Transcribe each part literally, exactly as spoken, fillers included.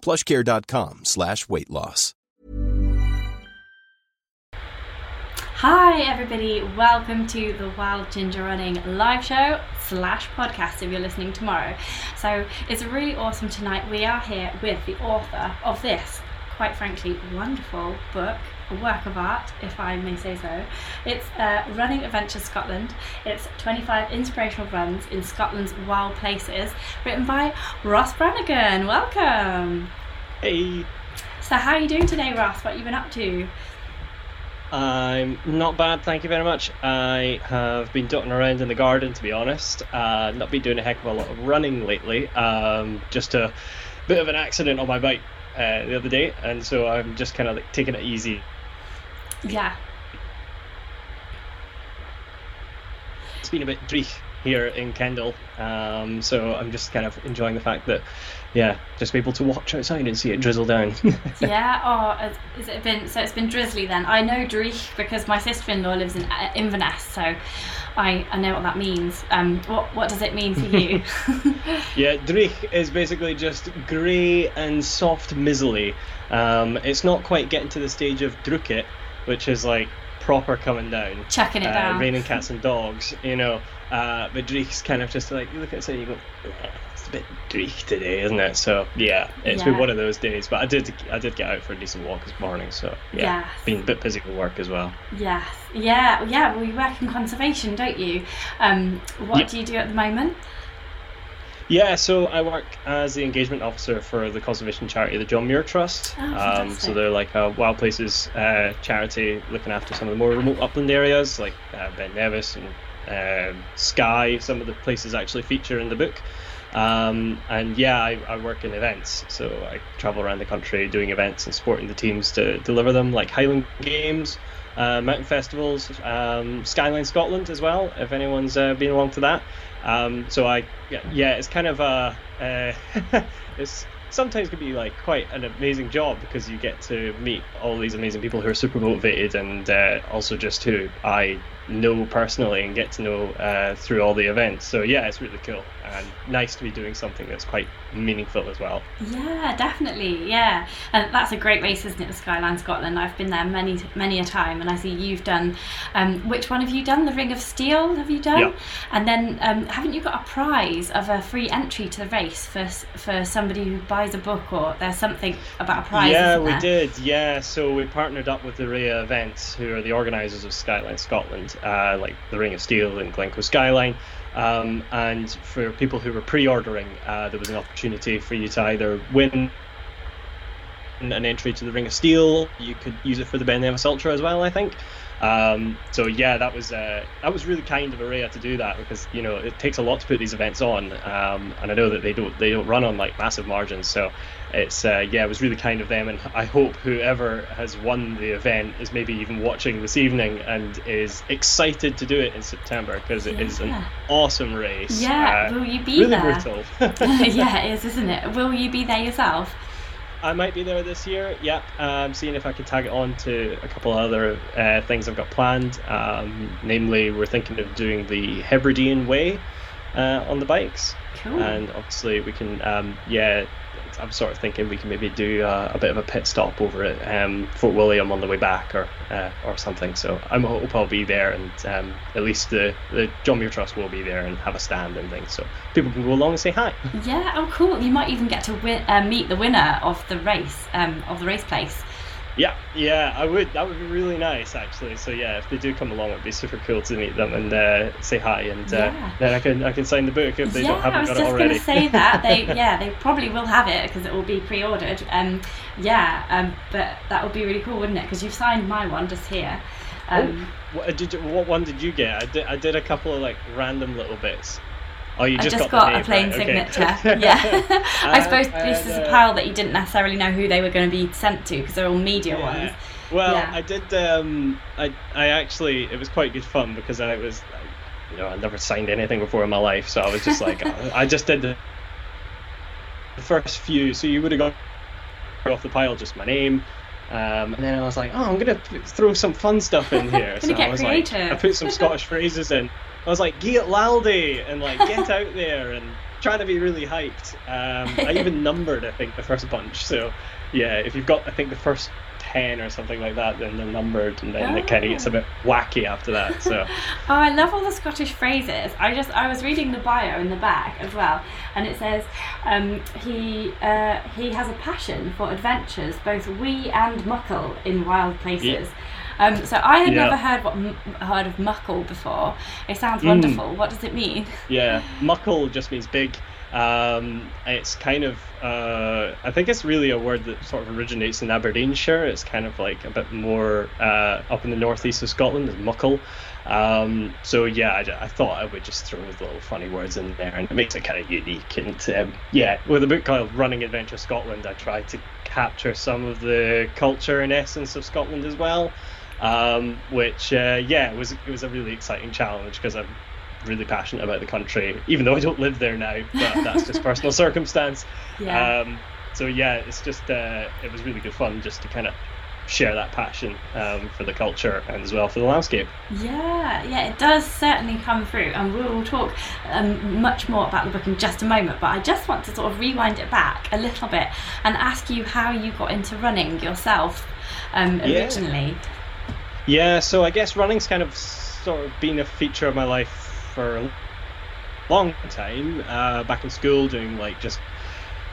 plushcare.com slash weight loss. Hi everybody, welcome to the Wild Ginger Running live show slash podcast if you're listening tomorrow. So it's really awesome tonight. We are here with the author of this, quite frankly, wonderful book, a work of art, if I may say so. It's uh, Running Adventures Scotland. It's twenty-five inspirational runs in Scotland's wild places, written by Ross Brannigan. Welcome. Hey. So how are you doing today, Ross? What have you been up to? I'm not bad, thank you very much. I have been dotting around in the garden, to be honest. Uh, not been doing a heck of a lot of running lately. Um, just a bit of an accident on my bike Uh, the other day, and so I'm just kind of like taking it easy. Yeah. It's been a bit dreich here in Kendal, um, so I'm just kind of enjoying the fact that, yeah, just be able to watch outside and see it drizzle down. Yeah. Oh, is it been? So it's been drizzly then. I know dreich because my sister-in-law lives in Inverness, so I, I know what that means. Um, what what does it mean for you? Yeah, dreich is basically just grey and soft mizzly. Um, it's not quite getting to the stage of drucket, which is like proper coming down, chucking it uh, down, raining cats and dogs, you know. Uh, but dreich's kind of just like, you look outside and you go, it's a bit dreich today, isn't it? So yeah, it's yeah. been one of those days. But I did, I did get out for a decent walk this morning. So yeah, yes. Been a bit busy with work as well. Yes, yeah, yeah. Well, you work in conservation, don't you? Um, what yeah. do you do at the moment? Yeah, so I work as the engagement officer for the conservation charity, the John Muir Trust. Oh, um, so they're like a Wild Places uh, charity looking after some of the more remote upland areas, like uh, Ben Nevis and uh, Sky. Some of the places actually feature in the book. Um, and yeah, I, I work in events, so I travel around the country doing events and supporting the teams to deliver them, like Highland Games, uh, mountain festivals, um, Skyline Scotland as well, if anyone's uh, been along to that. Um, so I, yeah, it's kind of a, uh, it's sometimes can be like quite an amazing job because you get to meet all these amazing people who are super motivated and uh, also just who I know personally and get to know uh, through all the events. So yeah, it's really cool and nice to be doing something that's quite meaningful as well. Yeah, definitely. Yeah, and that's a great race, isn't it? The Skyline Scotland. I've been there many, many a time, and I see you've done. Um, which one have you done? The Ring of Steall have you done? Yep. And then um, haven't you got a prize of a free entry to the race for for somebody who buys a book, or there's something about a prize? Yeah, we did. Yeah, so we partnered up with the R E A events, who are the organisers of Skyline Scotland. Uh, like the Ring of Steall and Glencoe Skyline, um, and for people who were pre-ordering, uh, there was an opportunity for you to either win an entry to the Ring of Steall. You could use it for the Ben Nevis Ultra as well, I think. Um, so yeah, that was uh, that was really kind of R E A to do that because you know it takes a lot to put these events on, um, and I know that they don't they don't run on like massive margins. So it's uh, yeah, it was really kind of them, and I hope whoever has won the event is maybe even watching this evening and is excited to do it in September because it yeah. is an awesome race. Yeah, uh, will you be really there? Really brutal. Yeah, it is, isn't it? Will you be there yourself? I might be there this year. Yep, I'm seeing if I can tag it on to a couple other uh, things I've got planned. Um, namely, we're thinking of doing the Hebridean Way uh, on the bikes. Cool. And obviously we can, um, yeah, I'm sort of thinking we can maybe do uh, a bit of a pit stop over at um, Fort William on the way back, or uh, or something. So I hope I'll be there, and um, at least the, the John Muir Trust will be there and have a stand and things, so people can go along and say hi. Yeah, oh cool. You might even get to win- uh, meet the winner of the race, um, of the race place. Yeah, yeah, I would. That would be really nice, actually. So yeah, if they do come along, it'd be super cool to meet them and uh, say hi, and uh, yeah. then I can I can sign the book if they yeah, don't haven't got it already. Yeah, I was just going to say that. They yeah, they probably will have it because it will be pre-ordered. Um, yeah, um, but that would be really cool, wouldn't it? Because you've signed my one just here. Um, oh, what, did you, what one did you get? I did I did a couple of like random little bits. Oh, you just I just got, got name, a plain right? signature, okay. yeah. uh, I suppose this is a pile that you didn't necessarily know who they were going to be sent to because they're all media yeah. ones. Well, yeah. I did, um, I I actually, it was quite good fun because I was, you know, I never signed anything before in my life, so I was just like, I, I just did the first few, so you would have got off the pile just my name. Um, and then I was like, oh, I'm going to p- throw some fun stuff in here. So I was creative. like, I put some Scottish phrases in. I was like, "Gee it laldy," and like, "Get out there," and trying to be really hyped. Um, I even numbered, I think, the first bunch. So, yeah, if you've got, I think, the first ten or something like that, then they're numbered, and then oh. it kind of gets a bit wacky after that. So. Oh, I love all the Scottish phrases. I just, I was reading the bio in the back as well, and it says um, he uh, he has a passion for adventures, both wee and muckle, in wild places. Yeah. Um, so I had yeah. never heard what m- heard of muckle before. It sounds wonderful. Mm. What does it mean? Yeah, muckle just means big. Um, it's kind of, uh, I think it's really a word that sort of originates in Aberdeenshire. It's kind of like a bit more uh, up in the northeast of Scotland, is muckle. Um, so yeah, I, I thought I would just throw little funny words in there, and it makes it kind of unique. And um, yeah, with a book called Running Adventures Scotland, I tried to capture some of the culture and essence of Scotland as well. Um, which uh, yeah, it was it was a really exciting challenge because I'm really passionate about the country, even though I don't live there now, but that's just personal circumstance. Yeah. Um, so yeah, it's just uh, it was really good fun just to kind of share that passion um, for the culture and as well for the landscape. Yeah, yeah, it does certainly come through, and we'll talk um, much more about the book in just a moment. But I just want to sort of rewind it back a little bit and ask you how you got into running yourself um, originally. Yeah. Yeah, so I guess running's kind of sort of been a feature of my life for a long time. Uh, back in school, doing like just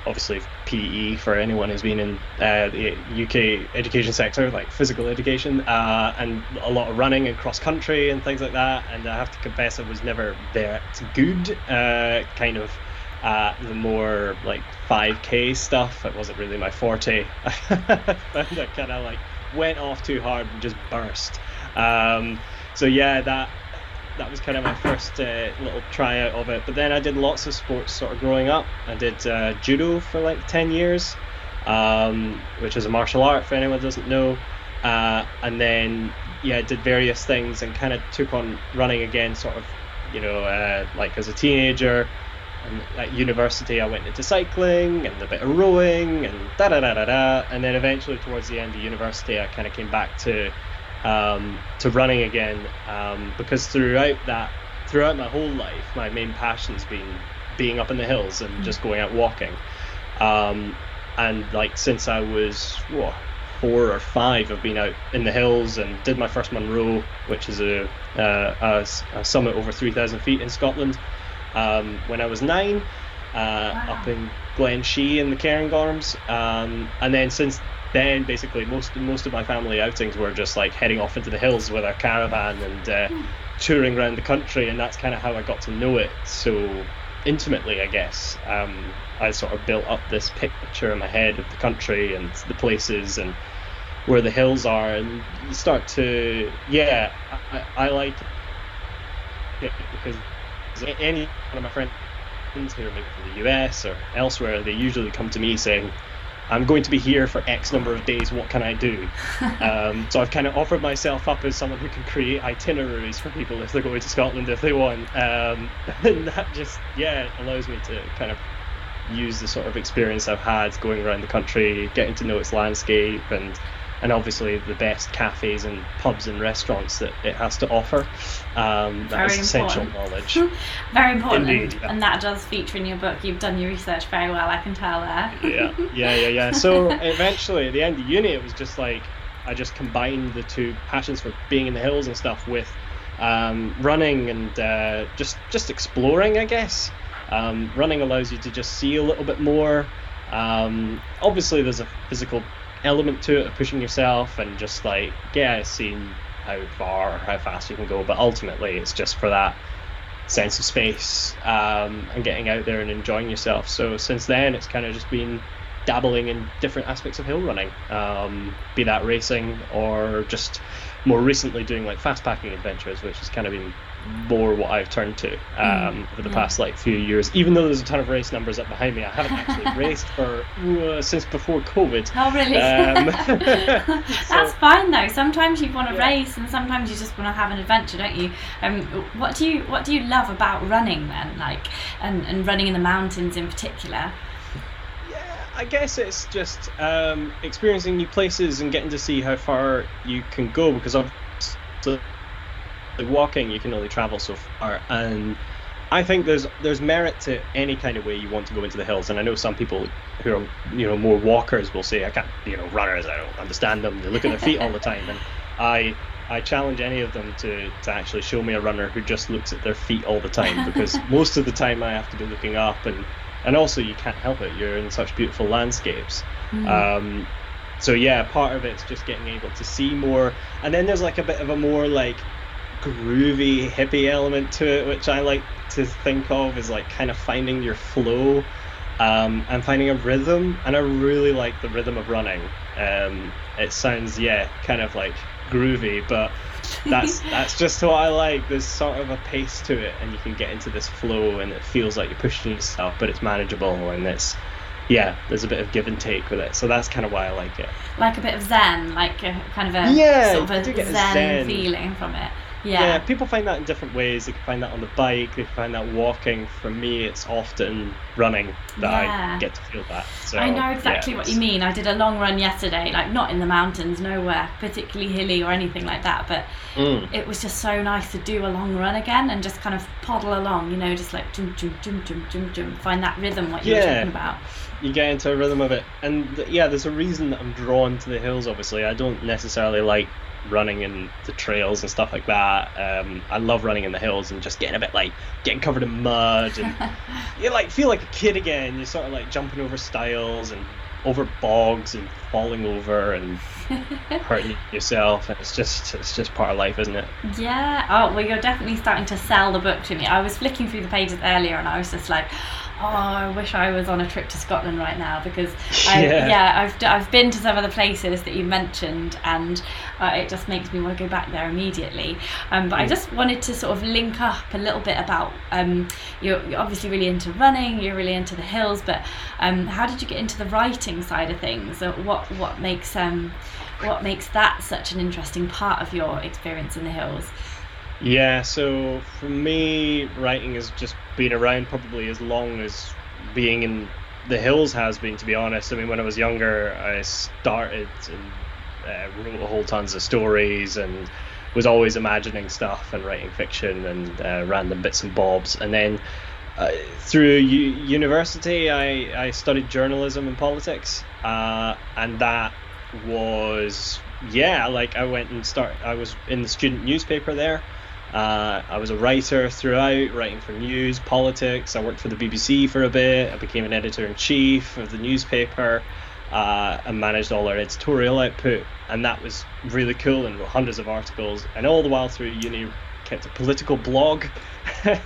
obviously P E for anyone who's been in uh, the U K education sector, like physical education, uh, and a lot of running and cross country and things like that. And I have to confess, I was never that good. Uh, kind of uh, the more like five K stuff, it wasn't really my forte. I found that kind of like. Went off too hard and just burst. Um, so yeah, that that was kind of my first uh, little tryout of it. But then I did lots of sports sort of growing up. I did uh, judo for like ten years, um, which is a martial art for anyone who doesn't know. Uh, and then yeah, did various things and kind of took on running again, sort of, you know, uh, like as a teenager. And at university I went into cycling and a bit of rowing and da da da da da, and then eventually towards the end of university I kind of came back to um, to running again, um, because throughout that throughout my whole life my main passion's been being up in the hills and just going out walking, um, and like since I was what, four or five I've been out in the hills and did my first Munro, which is a, uh, a, a summit over three thousand feet in Scotland. Um, when I was nine, uh, wow. up in Glen Shiel in the Cairngorms, um, and then since then, basically most most of my family outings were just like heading off into the hills with our caravan and uh, mm. touring around the country, and that's kind of how I got to know it so intimately, I guess. Um, I sort of built up this picture in my head of the country and the places and where the hills are, and you start to yeah, I, I like it because. Any one of my friends who are maybe from the U S or elsewhere, they usually come to me saying, I'm going to be here for X number of days, what can I do? um, so I've kind of offered myself up as someone who can create itineraries for people if they're going to Scotland if they want. Um, and that just, yeah, allows me to kind of use the sort of experience I've had going around the country, getting to know its landscape, and and obviously the best cafes and pubs and restaurants that it has to offer. Um, that very is essential important. knowledge. Very important. Indeed, yeah. And that does feature in your book. You've done your research very well, I can tell there. yeah, yeah, yeah, yeah. So eventually at the end of uni, it was just like, I just combined the two passions for being in the hills and stuff with um, running and uh, just, just exploring, I guess. Um, running allows you to just see a little bit more. Um, obviously, there's a physical element to it of pushing yourself and just like, yeah, seeing how far or how fast you can go. But ultimately, it's just for that sense of space um, and getting out there and enjoying yourself. So since then, it's kind of just been dabbling in different aspects of hill running, um, be that racing or just more recently doing like fast packing adventures, which has kind of been more what I've turned to um, over the yeah. past like few years. Even though there's a ton of race numbers up behind me, I haven't actually raced for uh, since before COVID. Oh really? Um, so, that's fine though. Sometimes you want to yeah. race, and sometimes you just want to have an adventure, don't you? Um, what do you what do you love about running then, like, and, and running in the mountains in particular? I guess it's just um, experiencing new places and getting to see how far you can go, because obviously walking you can only travel so far, and I think there's there's merit to any kind of way you want to go into the hills. And I know some people who are, you know, more walkers will say, I can't, you know, runners, I don't understand them, they look at their feet all the time, and I I challenge any of them to, to actually show me a runner who just looks at their feet all the time, because most of the time I have to be looking up, and and also you can't help it, you're in such beautiful landscapes. Mm. Um, so yeah, part of it's just getting able to see more. And then there's like a bit of a more like groovy, hippie element to it, which I like to think of as like kind of finding your flow um, and finding a rhythm. And I really like the rhythm of running. Um, it sounds, yeah, kind of like groovy, but that's that's just what I like. There's sort of a pace to it, and you can get into this flow, and it feels like you're pushing yourself, but it's manageable, and it's, yeah, there's a bit of give and take with it. So that's kind of why I like it. Like a bit of zen, like a kind of a yeah, sort of a zen, a zen feeling from it. Yeah. yeah, people find that in different ways. They can find that on the bike, they can find that walking. For me, it's often running that yeah. I get to feel that. So, I know exactly yeah, what you mean. I did a long run yesterday, like not in the mountains, nowhere particularly hilly or anything like that, but mm. it was just so nice to do a long run again and just kind of poddle along, you know, just like jump, jump, jump, jump, jump, jump, find that rhythm, what you yeah. were talking about. You get into a rhythm of it. And th- yeah, there's a reason that I'm drawn to the hills, obviously. I don't necessarily like running in the trails and stuff like that. um I love running in the hills and just getting a bit like getting covered in mud, and you like feel like a kid again. You're sort of like jumping over stiles and over bogs and falling over and hurting yourself, and it's just it's just part of life, isn't it? Yeah. Oh well, you're definitely starting to sell the book to me. I was flicking through the pages earlier and I was just like, oh, I wish I was on a trip to Scotland right now, because I, yeah. yeah, I've I've been to some of the places that you mentioned, and uh, it just makes me want to go back there immediately. Um, but mm. I just wanted to sort of link up a little bit about um, you're, you're obviously really into running, you're really into the hills, but um, how did you get into the writing side of things? What what makes um what makes that such an interesting part of your experience in the hills? Yeah, so for me, writing has just been around probably as long as being in the hills has been, to be honest. I mean, when I was younger, I started and uh, wrote a whole tons of stories and was always imagining stuff and writing fiction and uh, random bits and bobs. And then uh, through u- university, I, I studied journalism and politics, uh, and that was, yeah, like I went and started, I was in the student newspaper there. Uh, I was a writer throughout, writing for news, politics. I worked for the B B C for a bit. I became an editor-in-chief of the newspaper uh, and managed all our editorial output. And that was really cool, and wrote hundreds of articles. And all the while through uni, kept a political blog.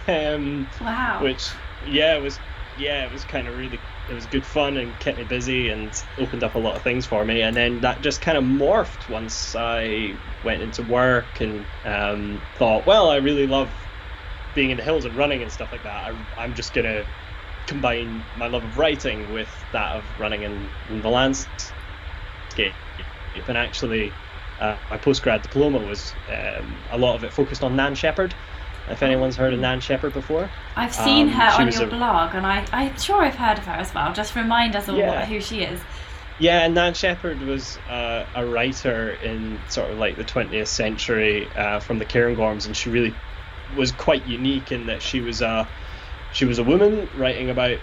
um, wow. Which, yeah, it was, yeah, it was kind of really, it was good fun and kept me busy and opened up a lot of things for me. And then that just kind of morphed once I went into work and um, thought, well, I really love being in the hills and running and stuff like that. I, I'm just going to combine my love of writing with that of running in, in the landscape. And actually, uh, my postgrad diploma was um, a lot of it focused on Nan Shepherd. if anyone's heard of Nan Shepherd before. I've seen um, her on your a... blog, and I, I'm sure I've heard of her as well. Just remind us all yeah. what, who she is. Yeah, Nan Shepherd was uh, a writer in sort of like the twentieth century uh, from the Cairngorms, and she really was quite unique in that she was a, she was a woman writing about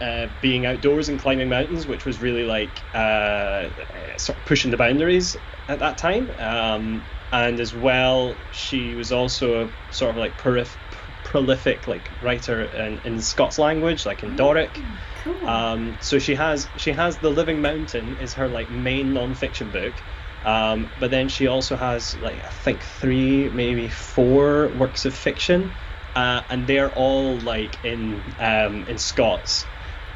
Uh, being outdoors and climbing mountains, which was really like uh, sort of pushing the boundaries at that time. Um, and as well, she was also a sort of like prolif- prolific like writer in, in Scots language, like in Doric. Cool. Um, so she has she has The Living Mountain is her like main non-fiction book. Um, but then she also has like I think three, maybe four works of fiction, uh, and they're all like in um, in Scots.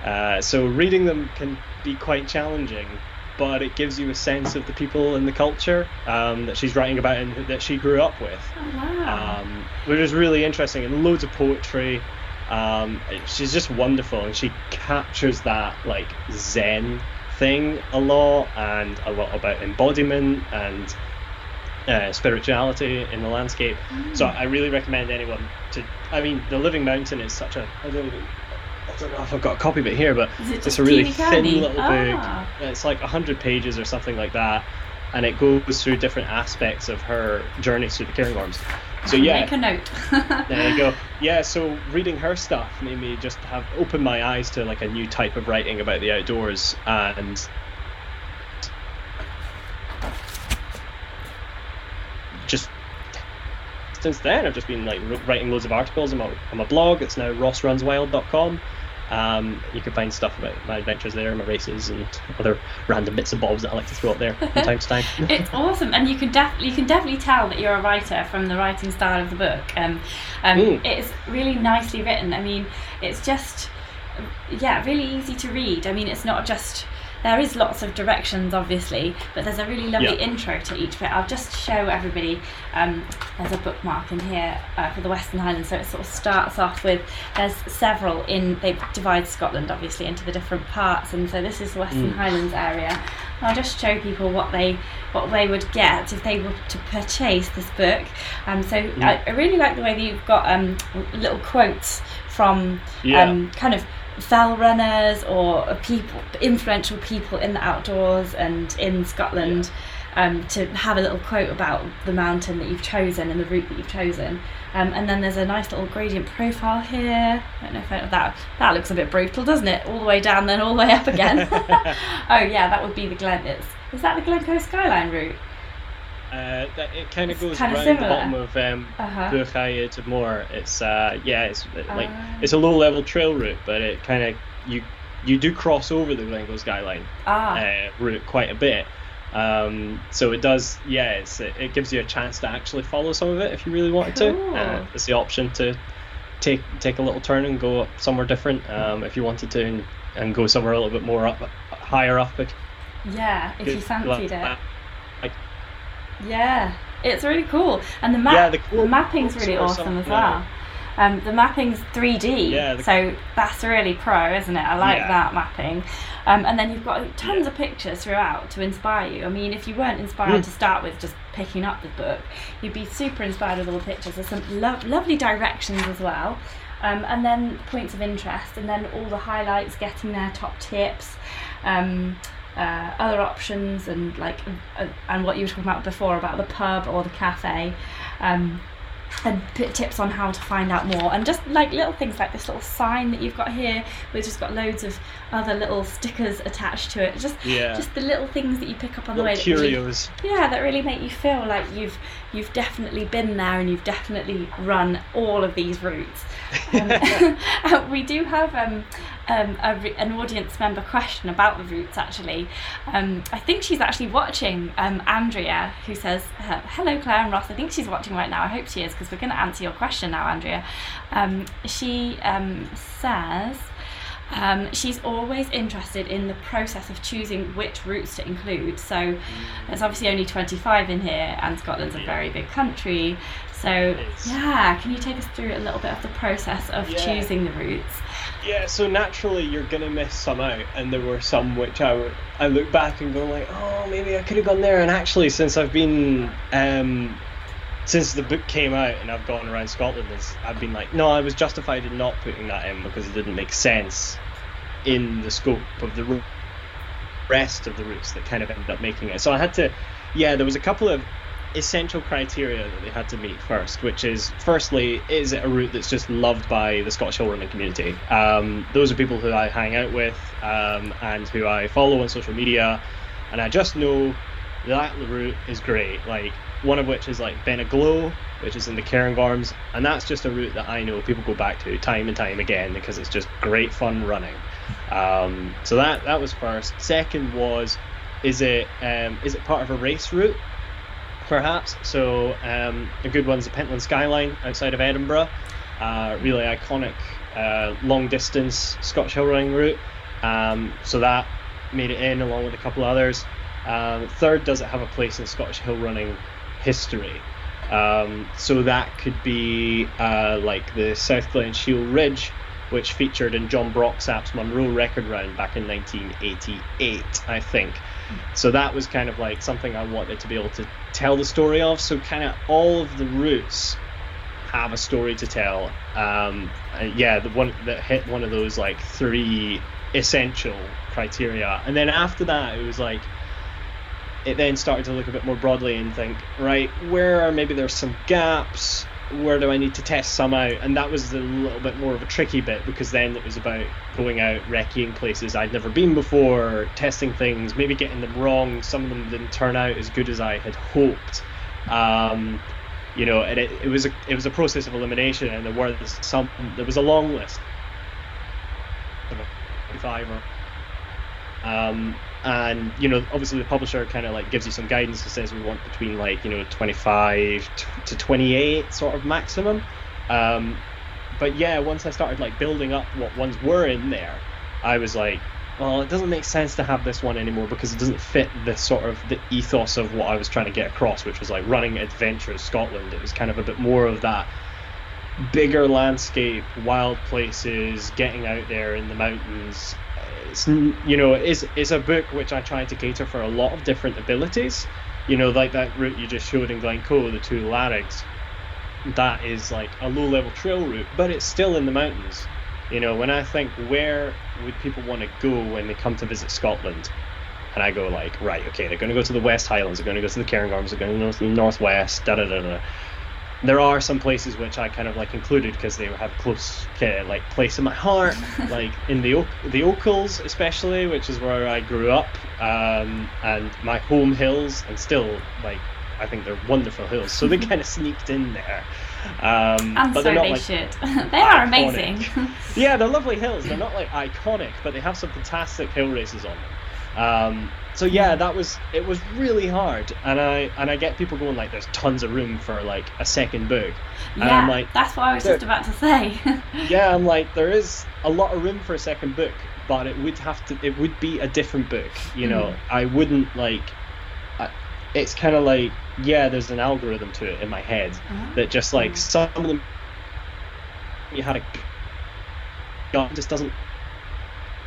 Uh, so reading them can be quite challenging, but it gives you a sense of the people and the culture um, that she's writing about and that she grew up with. Oh, wow. Um, which is really interesting, and loads of poetry. Um, she's just wonderful, and she captures that like Zen thing a lot, and a lot about embodiment and uh, spirituality in the landscape. Mm. So I really recommend anyone to. I mean, The Living Mountain is such a. I don't know, I don't know if I've got a copy of it here, but it it's a really thin candy? little ah. book. It's like one hundred pages or something like that, and it goes through different aspects of her journeys through the Cairngorms. So yeah, make a note. There you go. Yeah, so reading her stuff made me just have opened my eyes to like a new type of writing about the outdoors. And just since then, I've just been like writing loads of articles on my, on my blog. It's now ross runs wild dot com. Um, you can find stuff about my adventures there, my races, and other random bits and bobs that I like to throw out there from time to time. It's awesome, and you can def- you can definitely tell that you're a writer from the writing style of the book. Um, um, mm. It's really nicely written. I mean, it's just yeah, really easy to read. I mean, it's not just. There is lots of directions, obviously, but there's a really lovely yep. intro to each bit. I'll just show everybody, um, there's a bookmark in here uh, for the Western Highlands, so it sort of starts off with, there's several in, they divide Scotland, obviously, into the different parts, and so this is the Western mm. Highlands area. I'll just show people what they what they would get if they were to purchase this book. Um, so mm. I, I really like the way that you've got um, little quotes from yeah. um, kind of fell runners or people, influential people in the outdoors and in Scotland, yeah. um, to have a little quote about the mountain that you've chosen and the route that you've chosen. Um, and then there's a nice little gradient profile here. I don't know if I, that that looks a bit brutal, doesn't it? All the way down, then all the way up again. Oh yeah, that would be the Glen. It's, is that the Glencoe Skyline route? Uh, that, it kind of goes kind around of the bottom of um, uh-huh. Buachai to Moor. It's uh, yeah, it's it, uh, like it's a low-level trail route, but it kind of you you do cross over the Glencoe Skyline ah. uh, route quite a bit. Um, so it does, yeah. It's, it, it gives you a chance to actually follow some of it if you really wanted cool. to. Uh, it's the option to take take a little turn and go up somewhere different um, if you wanted to, and, and go somewhere a little bit more up, higher up. Yeah, if you fancied it. Yeah, it's really cool, and the map yeah, the, cool the mapping's really awesome as well. Um, the mapping's three D, yeah, the, so that's really pro, isn't it? I like yeah. that mapping. Um, and then you've got tons yeah. of pictures throughout to inspire you. I mean, if you weren't inspired mm. to start with, just picking up the book, you'd be super inspired with all the pictures. There's some lo- lovely directions as well, um, and then points of interest, and then all the highlights, getting there, top tips. Um, Uh, other options and like uh, and what you were talking about before about the pub or the cafe, um, and put tips on how to find out more, and just like little things like this little sign that you've got here, we've just got loads of other little stickers attached to it, just yeah. just the little things that you pick up on little the way that curios really, yeah that really make you feel like you've you've definitely been there and you've definitely run all of these routes. Um, we do have um Um, a re- an audience member question about the routes actually. um, I think she's actually watching. um, Andrea, who says uh, hello Claire and Ross, I think she's watching right now. I hope she is, because we're going to answer your question now, Andrea. um, she um, says um, she's always interested in the process of choosing which routes to include, so mm. there's obviously only twenty-five in here, and Scotland's yeah. a very big country, so yeah, can you take us through a little bit of the process of yeah. choosing the routes? Yeah, so naturally you're going to miss some out, and there were some which I, would, I look back and go like, oh, maybe I could have gone there. And actually, since I've been um, since the book came out and I've gone around Scotland, I've been like, no, I was justified in not putting that in because it didn't make sense in the scope of the rest of the routes that kind of ended up making it. So I had to, yeah, there was a couple of essential criteria that they had to meet first, which is, firstly, is it a route that's just loved by the Scottish hill running community? Um, those are people who I hang out with um, and who I follow on social media, and I just know that the route is great. Like, one of which is like Beinn a' Ghlò, which is in the Cairngorms, and that's just a route that I know people go back to time and time again because it's just great fun running. Um, so that that was first. Second was, is it um, is it part of a race route? Perhaps. So um, a good one's the Pentland Skyline outside of Edinburgh, uh, really iconic uh, long distance Scottish hill running route. Um, so that made it in along with a couple others. Um, third, does it have a place in Scottish hill running history? Um, so that could be uh, like the South Glen Shiel Ridge, which featured in John Broxap's Munro record round back in nineteen eighty-eight, I think. So that was kind of like something I wanted to be able to tell the story of. So kind of all of the routes have a story to tell. Um, and yeah, the one that hit one of those like three essential criteria. And then after that, it was like, it then started to look a bit more broadly and think, right, where are maybe there's some gaps? Where do I need to test some out? And that was a little bit more of a tricky bit, because then it was about going out, recceing places I'd never been before, testing things, maybe getting them wrong. Some of them didn't turn out as good as I had hoped. Um, you know, and it, it was a it was a process of elimination, and there were some there was a long list of five or um and you know, obviously the publisher kind of like gives you some guidance that says we want between like, you know, twenty-five to twenty-eight sort of maximum, um but yeah, once I started like building up what ones were in there, I was like, well, it doesn't make sense to have this one anymore because it doesn't fit the sort of the ethos of what I was trying to get across, which was like Running Adventures Scotland. It was kind of a bit more of that bigger landscape, wild places, getting out there in the mountains. It's, you know, it's, it's a book which I tried to cater for a lot of different abilities. You know, like that route you just showed in Glencoe, the two larrigs, that is like a low-level trail route, but it's still in the mountains. You know, when I think, where would people want to go when they come to visit Scotland? And I go like, right, okay, they're going to go to the West Highlands, they're going to go to the Cairngorms, they're going to go to the Northwest, da-da-da-da. There are some places which I kind of like included because they have close uh, like place in my heart, like in the o- the Ochils especially, which is where I grew up, um, and my home hills, and still like I think they're wonderful hills. So they kind of sneaked in there. Um, and but so they're not, they like, should. They are iconic. Amazing. Yeah, they're lovely hills. They're not like iconic, but they have some fantastic hill races on them. Um, so yeah, that was, it was really hard, and I and I get people going like, there's tons of room for like a second book, and yeah, I'm like, that's what I was just about to say. Yeah, I'm like, there is a lot of room for a second book, but it would have to, it would be a different book, you know. Mm. I wouldn't like, I, it's kind of like, yeah, there's an algorithm to it in my head. Uh-huh. That just like, some of them you had a just doesn't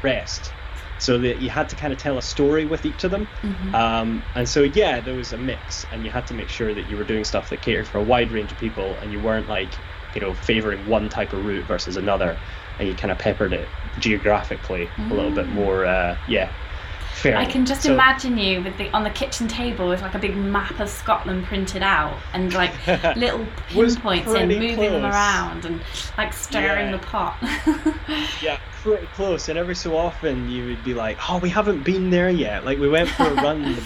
rest. So that you had to kind of tell a story with each of them. Mm-hmm. Um, and so, yeah, there was a mix, and you had to make sure that you were doing stuff that catered for a wide range of people, and you weren't like, you know, favouring one type of route versus another, and you kind of peppered it geographically. Mm. A little bit more, uh, yeah. Fair. I can just so, imagine you with the, on the kitchen table with like a big map of Scotland printed out, and like little pinpoints and moving close. Them around and like stirring, yeah. The pot. Yeah, pretty close. And every so often you would be like, oh, we haven't been there yet. Like we went for a run in, the,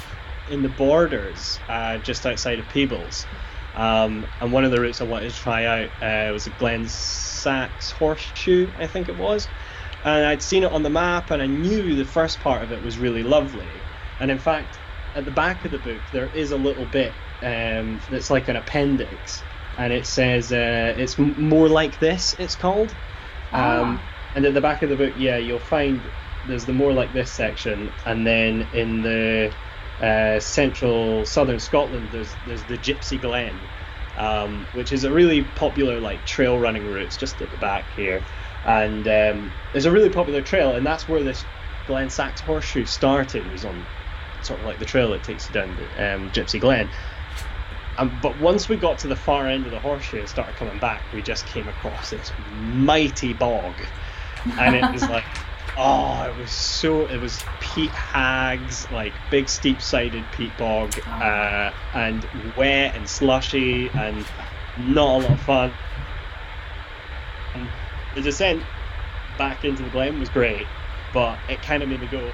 in the borders uh, just outside of Peebles, um, and one of the routes I wanted to try out uh, was a Glen Sachs horseshoe, I think it was. And I'd seen it on the map, and I knew the first part of it was really lovely. And in fact, at the back of the book, there is a little bit um, that's like an appendix, and it says uh, it's more like this, it's called. Um, ah. And at the back of the book, yeah, you'll find there's the more like this section, and then in the uh, central southern Scotland, there's there's the Gypsy Glen, um, which is a really popular like trail running route. It's just at the back here. And um, there's a really popular trail, and that's where this Glen Sachs horseshoe started. It was on sort of like the trail that takes you down the um, Gypsy Glen. Um, but once we got to the far end of the horseshoe and started coming back, we just came across this mighty bog, and it was like, oh, it was so, it was peat hags, like big steep-sided peat bog, uh, and wet and slushy and not a lot of fun. And the descent back into the glen was great, but it kind of made me go,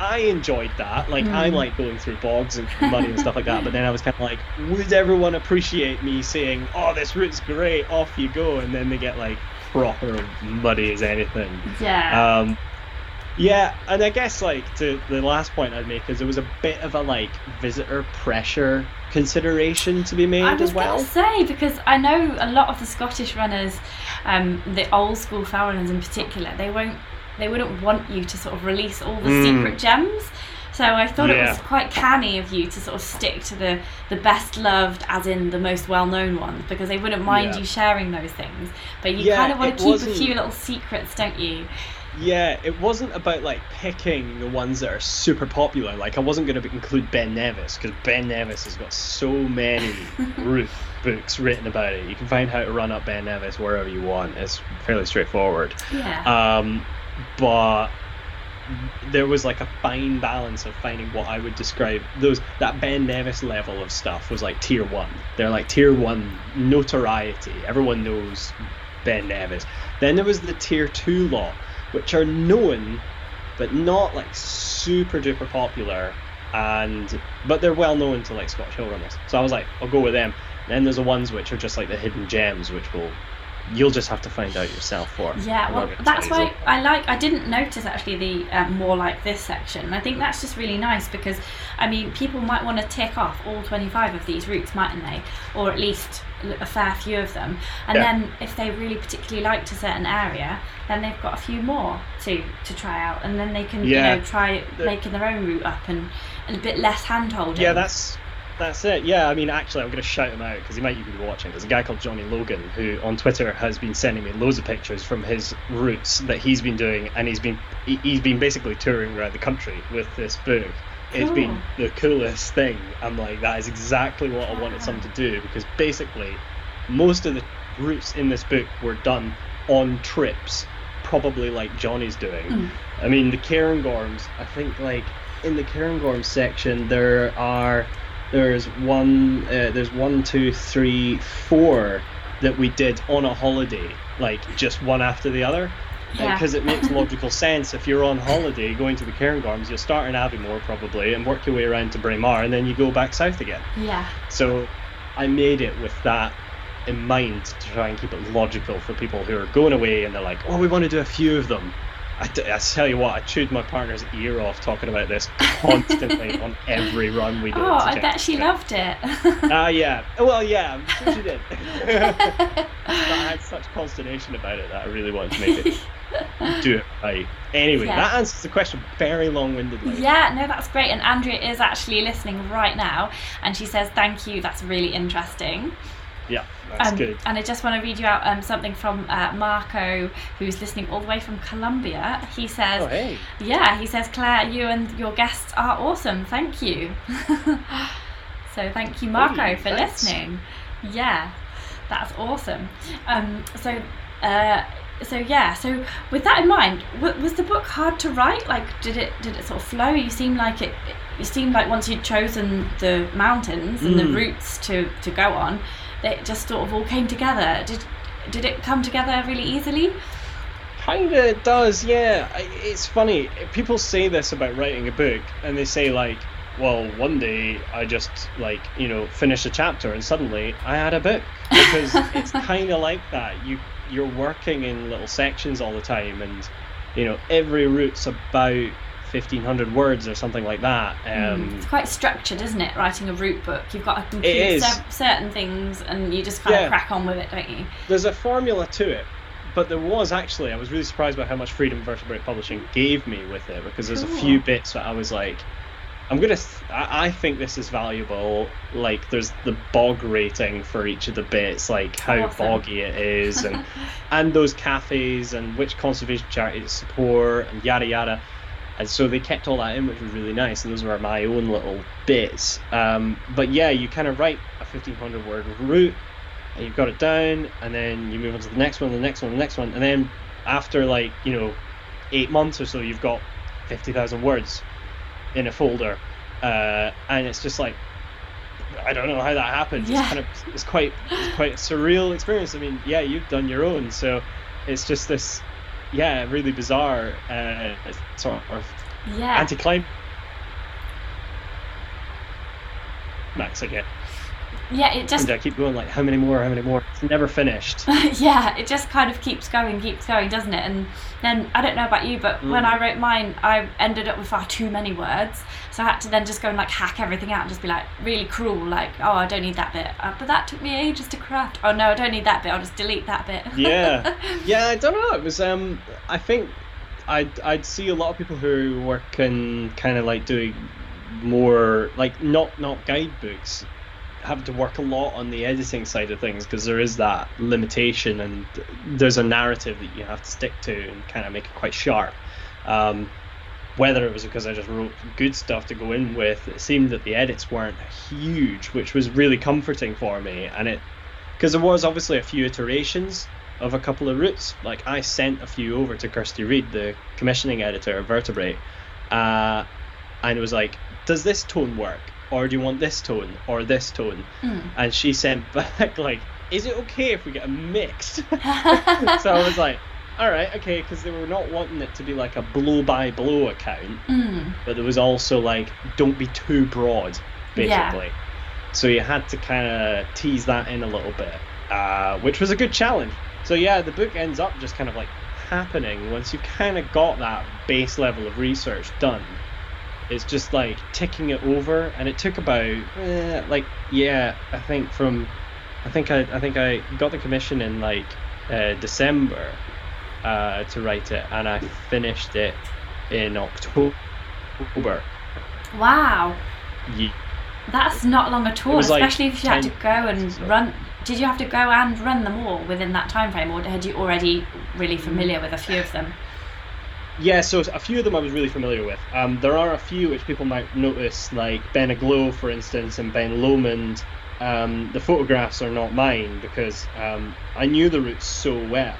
I enjoyed that, like mm. I like going through bogs and muddy and stuff like that, but then I was kind of like, would everyone appreciate me saying, oh, this route's great, off you go, and then they get like proper muddy as anything. Yeah. Um, yeah, and I guess like to the last point I'd make is there was a bit of a like visitor pressure consideration to be made I was as well. I was going to say, because I know a lot of the Scottish runners, um, the old school Fowlers in particular, they won't They wouldn't want you to sort of release all the mm. secret gems. So I thought yeah. it was quite canny of you to sort of stick to the, the best loved, as in the most well-known ones, because they wouldn't mind yeah. you sharing those things. But you yeah, kind of want to keep wasn't... a few little secrets, don't you? Yeah, it wasn't about like picking the ones that are super popular. Like I wasn't going to include Ben Nevis, because Ben Nevis has got so many route books written about it. You can find how to run up Ben Nevis wherever you want. It's fairly straightforward. Yeah. Um, but there was like a fine balance of finding what I would describe those that Ben Nevis level of stuff was like tier one. They're like tier one notoriety. Everyone knows Ben Nevis. Then there was the tier two lot, which are known but not like super duper popular, and but they're well known to like Scottish hill runners. So I was like, I'll go with them. Then there's the ones which are just like the hidden gems, which will you'll just have to find out yourself for. Yeah, well, that's why I like, I didn't notice actually the uh, more like this section. I think that's just really nice because, I mean, people might want to tick off all twenty-five of these routes, mightn't they? Or at least a fair few of them. And yeah. then if they really particularly liked a certain area, then they've got a few more to, to try out. And then they can, yeah. you know, try the, making their own route up and, and a bit less hand-holding. Yeah, that's... That's it, yeah. I mean, actually, I'm going to shout him out because he might even be watching. There's a guy called Johnny Logan who on Twitter has been sending me loads of pictures from his routes that he's been doing, and he's been he's been basically touring around the country with this book. Cool. It's been the coolest thing. I'm like, that is exactly what I wanted someone to do, because basically most of the routes in this book were done on trips, probably like Johnny's doing. Mm. I mean, the Cairngorms, I think like in the Cairngorms section there are... There's one, uh, there's one, two, three, four that we did on a holiday, like just one after the other, because yeah. it makes logical sense. If you're on holiday going to the Cairngorms, you'll start in Aviemore probably and work your way around to Braemar, and then you go back south again. Yeah. So I made it with that in mind to try and keep it logical for people who are going away and they're like, oh, we want to do a few of them. I, d- I tell you what, I chewed my partner's ear off talking about this constantly on every run we did. Oh, I bet she loved it. Ah, uh, yeah. Well, yeah, I'm sure she did. But I had such consternation about it that I really wanted to make it do it right. Anyway, yeah. that answers the question very long-windedly. Yeah, no, that's great. And Andrea is actually listening right now, and she says, thank you, that's really interesting. Yeah, that's um, good. And I just want to read you out um, something from uh, Marco, who's listening all the way from Colombia. He says, oh, hey. yeah, he says, Claire, you and your guests are awesome. Thank you. So thank you, Marco, hey, for thanks. listening. Yeah, that's awesome. Um, so, uh, so yeah, so with that in mind, w- was the book hard to write? Like, did it did it sort of flow? You seemed like it, it seemed like once you'd chosen the mountains and mm. the routes to, to go on, it just sort of all came together. Did did it come together really easily? Kind of does, yeah. It's funny. People say this about writing a book, and they say like, well, one day I just like, you know, finished a chapter and suddenly I had a book. Because it's kind of like that. You, you're working in little sections all the time, and, you know, every route's about fifteen hundred words or something like that. Um, mm, it's quite structured, isn't it, writing a route book? You've got to include cer- certain things and you just kind yeah. of crack on with it, don't you? There's a formula to it, but there was actually, I was really surprised by how much freedom Vertebrate Publishing gave me with it, because there's cool. a few bits that I was like, I'm going to, th- I think this is valuable. Like, there's the bog rating for each of the bits, like how awesome. boggy it is, and and those cafes, and which conservation charities support, and yada yada. And so they kept all that in, which was really nice, and those were my own little bits. Um, but yeah, you kind of write a fifteen hundred word route, and you've got it down, and then you move on to the next one, the next one, the next one, and then after, like, you know, eight months or so, you've got fifty thousand words in a folder, uh, and it's just like, I don't know how that happens. Yeah. It's kind of it's quite it's quite a surreal experience. I mean, yeah, you've done your own, so it's just this, yeah, really bizarre uh, sort of yeah. anti-climax I get. Yeah, it just. And I keep going like, how many more? How many more? It's never finished. Yeah, it just kind of keeps going, keeps going, doesn't it? And then I don't know about you, but mm. when I wrote mine, I ended up with far too many words, so I had to then just go and like hack everything out and just be like really cruel, like, oh, I don't need that bit, uh, but that took me ages to craft. Oh no, I don't need that bit. I'll just delete that bit. Yeah, yeah. I don't know. It was. Um, I think I'd I'd see a lot of people who work in kind of like doing more like not not guidebooks. Have to work a lot on the editing side of things, because there is that limitation and there's a narrative that you have to stick to and kind of make it quite sharp. Um, whether it was because I just wrote good stuff to go in with, it seemed that the edits weren't huge, which was really comforting for me. And it, because there was obviously a few iterations of a couple of routes. Like I sent a few over to Kirsty Reid, the commissioning editor of Vertebrate, uh, and it was like, does this tone work? Or do you want this tone or this tone? Mm. And she sent back like, is it okay if we get a mix? So I was like, all right, okay, because they were not wanting it to be like a blow by blow account, mm. but there was also like, don't be too broad, basically. Yeah. So you had to kind of tease that in a little bit, uh, which was a good challenge. So yeah, the book ends up just kind of like happening once you've kind of got that base level of research done. It's just like ticking it over, and it took about eh, like yeah I think from I think I I think I got the commission in like uh, December uh, to write it, and I finished it in October. Wow, yeah. That's not long at all, especially like if you had to go and run. Did you have to go and run them all within that time frame, or had you already really familiar with a few of them? Yeah, so a few of them I was really familiar with. Um, there are a few which people might notice, like Beinn a' Ghlò, for instance, and Ben Lomond. Um, the photographs are not mine, because um, I knew the routes so well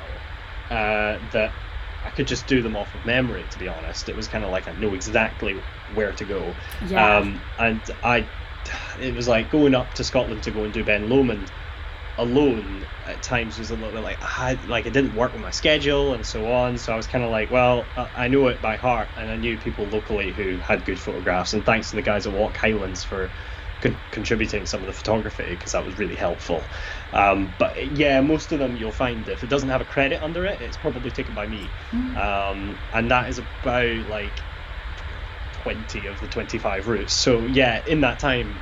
uh, that I could just do them off of memory, to be honest. It was kind of like I know exactly where to go. Yeah. Um, and I, it was like going up to Scotland to go and do Ben Lomond alone at times was a little bit like I had, like it didn't work with my schedule and so on, so I was kind of like, well, I know it by heart, and I knew people locally who had good photographs, and thanks to the guys at Walk Highlands for con- contributing some of the photography, because that was really helpful. Um, but yeah, most of them you'll find if it doesn't have a credit under it, it's probably taken by me. Mm. Um, and that is about like twenty of the twenty-five routes, so yeah, in that time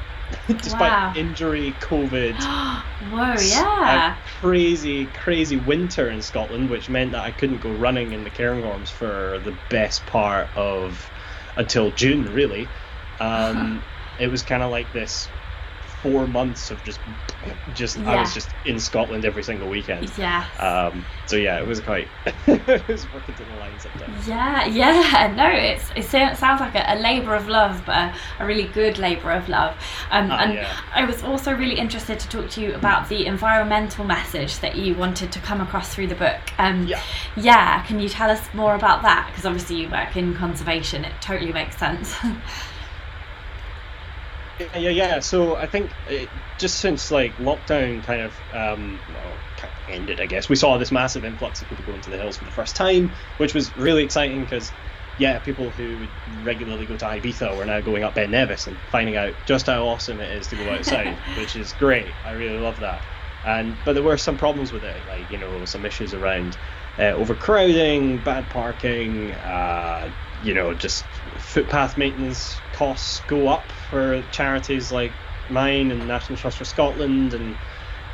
despite wow. injury, COVID, whoa, yeah, a crazy, crazy winter in Scotland, which meant that I couldn't go running in the Cairngorms for the best part of until June, really. Um, it was kind of like this four months of just, just yeah. I was just in Scotland every single weekend. Yeah. Um, so yeah, it was quite, it was working to the lines up there. Yeah, yeah, no, it's it sounds like a, a labour of love, but a, a really good labour of love. Um, uh, and yeah. I was also really interested to talk to you about the environmental message that you wanted to come across through the book. Um, yeah. Yeah, can you tell us more about that? Because obviously you work in conservation, it totally makes sense. Yeah, yeah. So I think it, just since like lockdown kind of um, well, kind of ended, I guess we saw this massive influx of people going to the hills for the first time, which was really exciting because, yeah, people who would regularly go to Ibiza were now going up Ben Nevis and finding out just how awesome it is to go outside, which is great. I really love that. And but there were some problems with it, like you know some issues around uh, overcrowding, bad parking, uh, you know just footpath maintenance. Costs go up for charities like mine and National Trust for Scotland and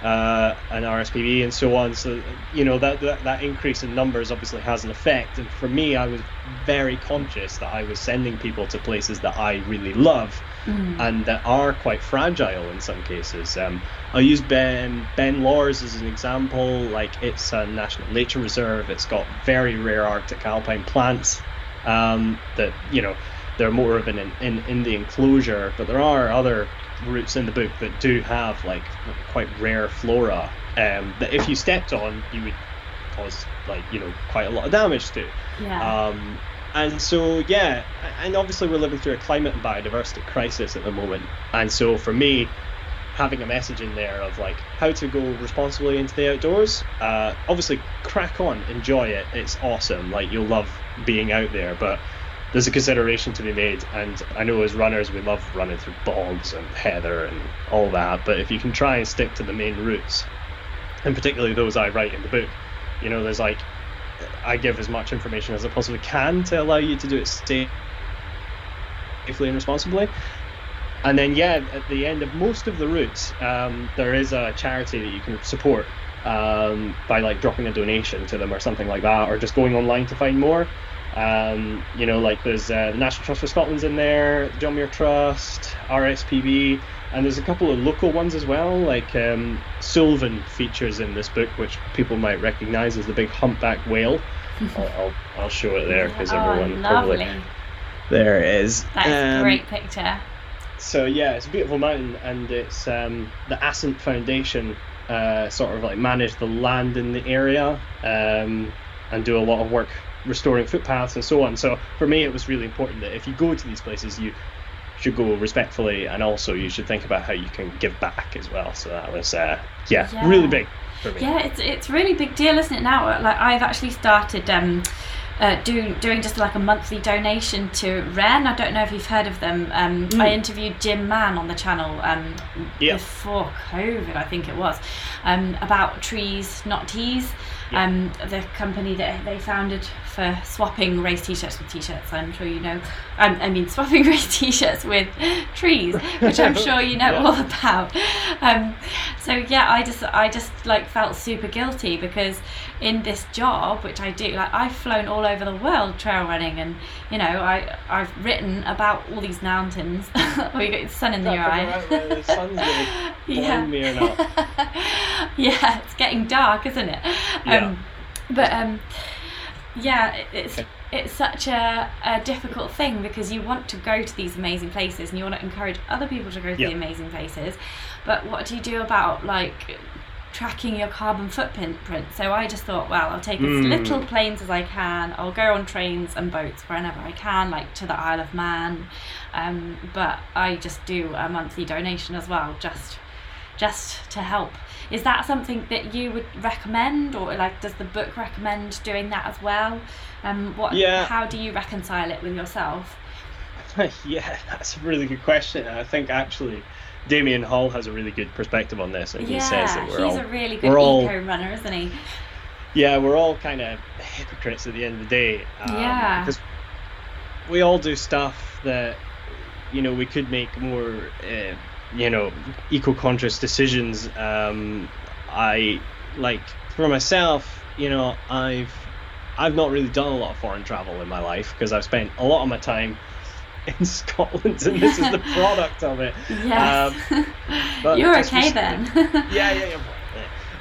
uh, and R S P B and so on. So you know that, that that increase in numbers obviously has an effect. And for me, I was very conscious that I was sending people to places that I really love mm. and that are quite fragile in some cases. Um, I use Ben Ben Lors as an example. Like it's a national nature reserve. It's got very rare Arctic alpine plants. um, that, you know, they're more of an in, in, in the enclosure, but there are other routes in the book that do have like quite rare flora um, that if you stepped on you would cause like, you know, quite a lot of damage to. Yeah. Um, and so, yeah, and obviously we're living through a climate and biodiversity crisis at the moment. And so for me, having a message in there of like how to go responsibly into the outdoors, uh, obviously crack on, enjoy it. It's awesome. Like you'll love being out there, but there's a consideration to be made. And I know as runners, we love running through bogs and heather and all that. But if you can try and stick to the main routes, and particularly those I write in the book, you know, there's like, I give as much information as I possibly can to allow you to do it safely and responsibly. And then, yeah, at the end of most of the routes, um, there is a charity that you can support um, by like dropping a donation to them or something like that, or just going online to find more. Um, you know, like there's uh, the National Trust for Scotland's in there, the John Muir Trust, R S P B, and there's a couple of local ones as well, like um, Sylvan features in this book, which people might recognise as the big humpback whale. I'll, I'll I'll show it there because oh, everyone lovely. Probably there it is. That's um, a great picture. So yeah, it's a beautiful mountain, and it's um, the Ascent Foundation uh, sort of like manage the land in the area um, and do a lot of work restoring footpaths and so on. So for me, it was really important that if you go to these places, you should go respectfully, and also you should think about how you can give back as well. So that was uh, yeah, yeah, really big for me. Yeah, it's it's really big deal, isn't it? Now, like I've actually started. Um, Uh, doing doing just like a monthly donation to R E N. I don't know if you've heard of them. Um, mm. I interviewed Jim Mann on the channel um, yeah. before COVID, I think it was, um, about Trees Not Tees, yeah. um, the company that they founded for swapping race T-shirts with T-shirts, I'm sure you know. Um, I mean, swapping race T-shirts with trees, which I'm sure you know yeah. all about. Um, so yeah, I just I just like felt super guilty because in this job, which I do, like I've flown all over the world trail running, and you know I I've written about all these mountains. We got the sun in the eye. The sun's yeah. me or not. Yeah, it's getting dark, isn't it? Yeah. Um, but um, yeah, it's okay. It's such a, a difficult thing because you want to go to these amazing places and you want to encourage other people to go to yeah. the amazing places, but what do you do about like tracking your carbon footprint? So I just thought, well, I'll take as mm. little planes as I can. I'll go on trains and boats wherever I can, like to the Isle of Man. Um, but I just do a monthly donation as well, just just to help. Is that something that you would recommend, or like does the book recommend doing that as well? Um, what? Yeah. How do you reconcile it with yourself? Yeah, that's a really good question. I think actually Damien Hall has a really good perspective on this, and yeah, he says that we're he's all, a really good eco-runner, isn't he? Yeah, we're all kind of hypocrites at the end of the day. Um, yeah. Because we all do stuff that, you know, we could make more, uh, you know, eco-conscious decisions. Um, I, like, for myself, you know, I've, I've not really done a lot of foreign travel in my life because I've spent a lot of my time in Scotland, and this is the product of it. Yes. Um, but you're okay recently, then. yeah, yeah,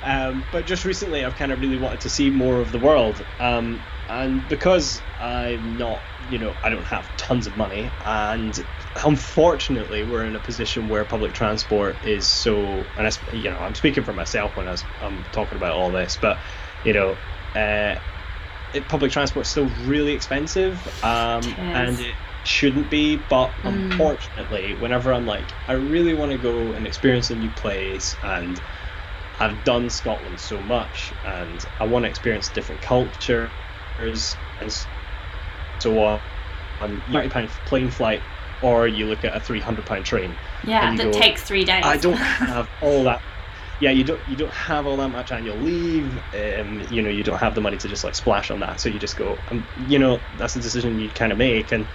yeah. Um, but just recently, I've kind of really wanted to see more of the world, um, and because I'm not, you know, I don't have tons of money, and unfortunately, we're in a position where public transport is so. And I, you know, I'm speaking for myself when I was, I'm talking about all this, but you know, uh, it, public transport is still really expensive, um, it and. It, shouldn't be, but unfortunately mm. whenever I'm like I really want to go and experience a new place, and I've done Scotland so much and I want to experience different cultures and so on, um, a ninety pound plane flight, or you look at a three hundred pound train, yeah, and that go, takes three days. I don't have all that. Yeah, you don't you don't have all that much annual leave. Um, you know, you don't have the money to just like splash on that, so you just go, um, you know, that's the decision you kind of make, and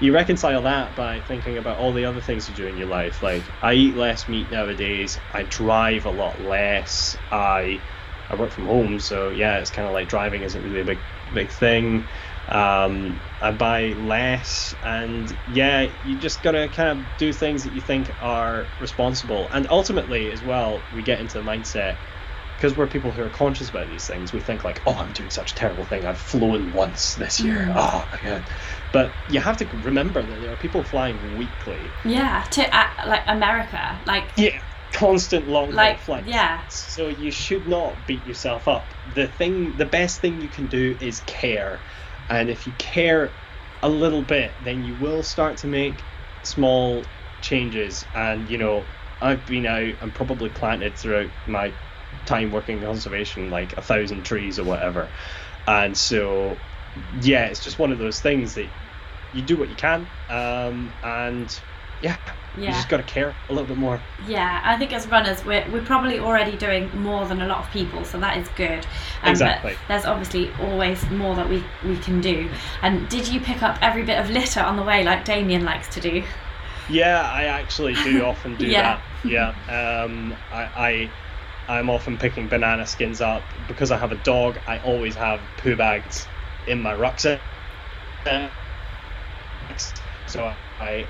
you reconcile that by thinking about all the other things you do in your life. Like, I eat less meat nowadays, I drive a lot less, I I work from home, so yeah, it's kind of like driving isn't really a big big thing. Um, I buy less, and yeah, you just gotta kind of do things that you think are responsible. And ultimately as well, we get into the mindset because we're people who are conscious about these things, we think like, oh, I'm doing such a terrible thing, I've flown once this year, oh my god. But you have to remember that there are people flying weekly. Yeah, to uh, like America, like yeah, constant long like, haul flights. Yeah. So you should not beat yourself up. The thing, the best thing you can do is care, and if you care a little bit, then you will start to make small changes. And you know, I've been out and probably planted throughout my time working in conservation like a thousand trees or whatever, and so yeah, it's just one of those things that you do what you can, um and yeah, yeah. you just got to care a little bit more. Yeah, I think as runners we're we're probably already doing more than a lot of people, so that is good. Um, exactly. But there's obviously always more that we we can do. And did you pick up every bit of litter on the way like Damien likes to do? Yeah, I actually do often do yeah. that. Yeah. Um, I, I, I'm often picking banana skins up because I have a dog. I always have poo bags in my rucksack, so I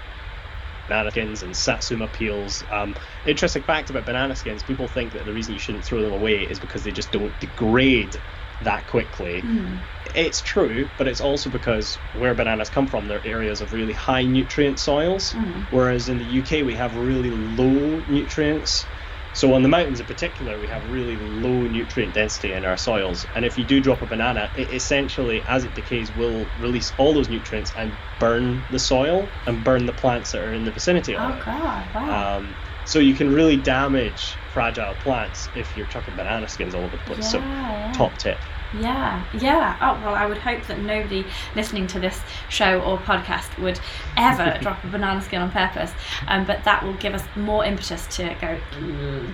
banana skins and satsuma peels. Um, interesting fact about banana skins: people think that the reason you shouldn't throw them away is because they just don't degrade that quickly. Mm. It's true, but it's also because where bananas come from, they're areas of really high nutrient soils, mm. whereas in the U K we have really low nutrients. So on the mountains in particular, we have really low nutrient density in our soils, and if you do drop a banana, it essentially, as it decays, will release all those nutrients and burn the soil and burn the plants that are in the vicinity of oh, it. God, wow. um, So you can really damage fragile plants if you're chucking banana skins all over the place. Yeah. So top tip. Yeah, yeah. Oh, well, I would hope that nobody listening to this show or podcast would ever drop a banana skin on purpose, um, but that will give us more impetus to go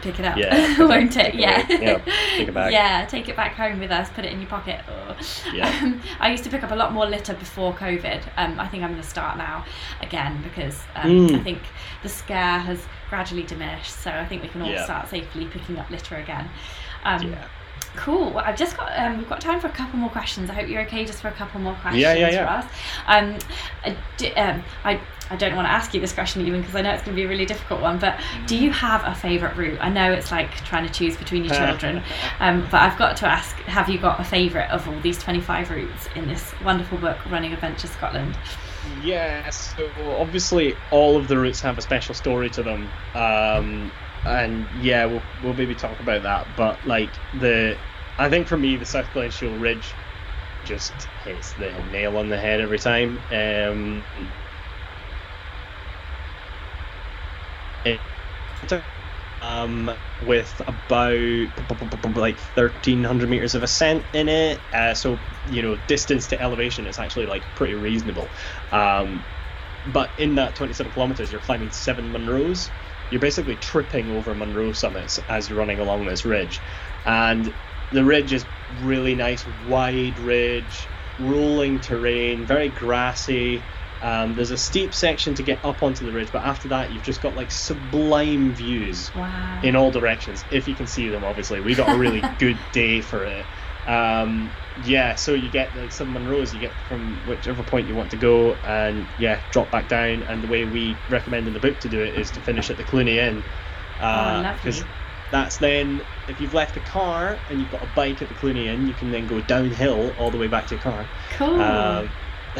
pick it up, yeah, won't it? Yeah. Yeah, take it back. Yeah, take it back home with us, put it in your pocket. Oh. Yeah. Um, I used to pick up a lot more litter before COVID. Um, I think I'm going to start now again because um, mm. I think the scare has gradually diminished, so I think we can all yeah. start safely picking up litter again. Um, yeah. Cool. Well, I've just got um, we've got time for a couple more questions. I hope you're okay just for a couple more questions yeah, yeah, yeah. for us. Um, I, do, um, I I don't want to ask you this question even because I know it's going to be a really difficult one. But do you have a favourite route? I know it's like trying to choose between your children, um, but I've got to ask: have you got a favourite of all these twenty-five routes in this wonderful book, Running Adventures Scotland? Yes. Yeah, so obviously, all of the routes have a special story to them. Um, And yeah, we'll we'll maybe talk about that. But like the, I think for me the South Glen Shiel Ridge just hits the nail on the head every time. Um, it, um, with about like thirteen hundred meters of ascent in it. Uh, so you know, distance to elevation is actually like pretty reasonable. Um, but in that twenty-seven kilometers, you're climbing seven Munros. You're basically tripping over Munro summits as you're running along this ridge. And the ridge is really nice, wide ridge, rolling terrain, very grassy. Um, there's a steep section to get up onto the ridge, but after that you've just got like sublime views wow. in all directions, if you can see them, obviously. We got a really good day for it. Um, yeah, so you get like some Munros you get from whichever point you want to go, and yeah, drop back down. And the way we recommend in the book to do it is to finish at the Cluny Inn, because uh, oh, that's then if you've left the car and you've got a bike at the Cluny Inn, you can then go downhill all the way back to your car. Cool. Um,